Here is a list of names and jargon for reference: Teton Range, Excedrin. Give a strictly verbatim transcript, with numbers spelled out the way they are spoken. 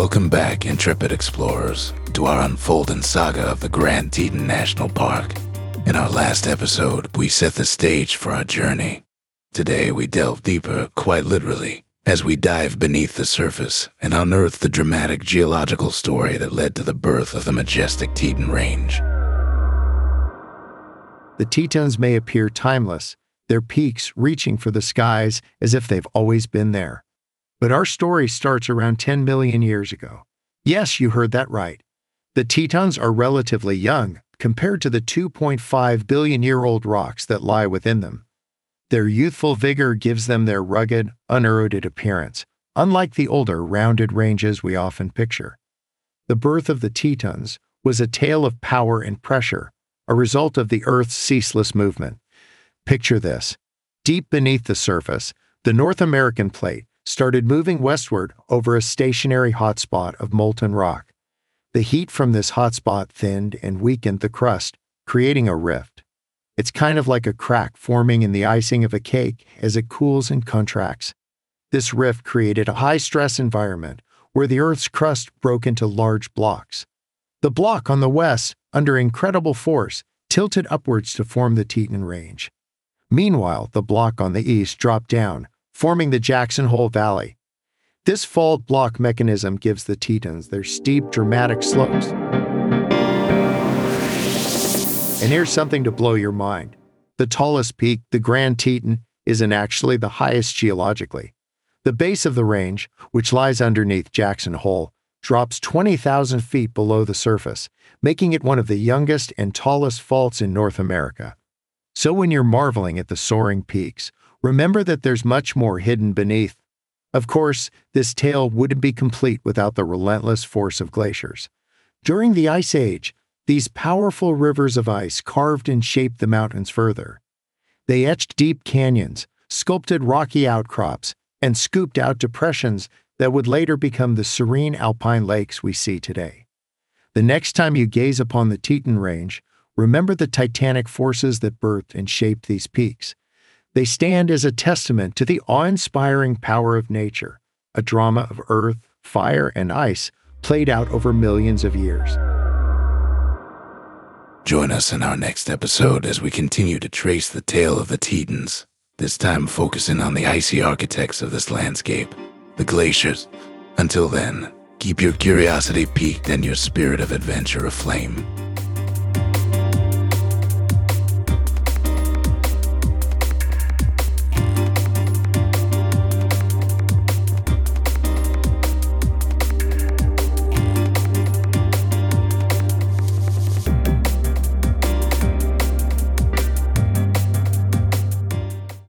Welcome back, intrepid explorers, to our unfolding saga of the Grand Teton National Park. In our last episode, we set the stage for our journey. Today, we delve deeper, quite literally, as we dive beneath the surface and unearth the dramatic geological story that led to the birth of the majestic Teton Range. The Tetons may appear timeless, their peaks reaching for the skies as if they've always been there. But our story starts around ten million years ago. Yes, you heard that right. The Tetons are relatively young compared to the two point five billion year old rocks that lie within them. Their youthful vigor gives them their rugged, uneroded appearance, unlike the older, rounded ranges we often picture. The birth of the Tetons was a tale of power and pressure, a result of the Earth's ceaseless movement. Picture this. Deep beneath the surface, the North American plate started moving westward over a stationary hotspot of molten rock. The heat from this hotspot thinned and weakened the crust, creating a rift. It's kind of like a crack forming in the icing of a cake as it cools and contracts. This rift created a high-stress environment where the Earth's crust broke into large blocks. The block on the west, under incredible force, tilted upwards to form the Teton Range. Meanwhile, the block on the east dropped down, forming the Jackson Hole Valley. This fault block mechanism gives the Tetons their steep, dramatic slopes. And here's something to blow your mind. The tallest peak, the Grand Teton, isn't actually the highest geologically. The base of the range, which lies underneath Jackson Hole, drops twenty thousand feet below the surface, making it one of the youngest and tallest faults in North America. So when you're marveling at the soaring peaks, remember that there's much more hidden beneath. Of course, this tale wouldn't be complete without the relentless force of glaciers. During the Ice Age, these powerful rivers of ice carved and shaped the mountains further. They etched deep canyons, sculpted rocky outcrops, and scooped out depressions that would later become the serene alpine lakes we see today. The next time you gaze upon the Teton Range, remember the titanic forces that birthed and shaped these peaks. They stand as a testament to the awe-inspiring power of nature, a drama of earth, fire, and ice played out over millions of years. Join us in our next episode as we continue to trace the tale of the Tetons, this time focusing on the icy architects of this landscape, the glaciers. Until then, keep your curiosity piqued and your spirit of adventure aflame.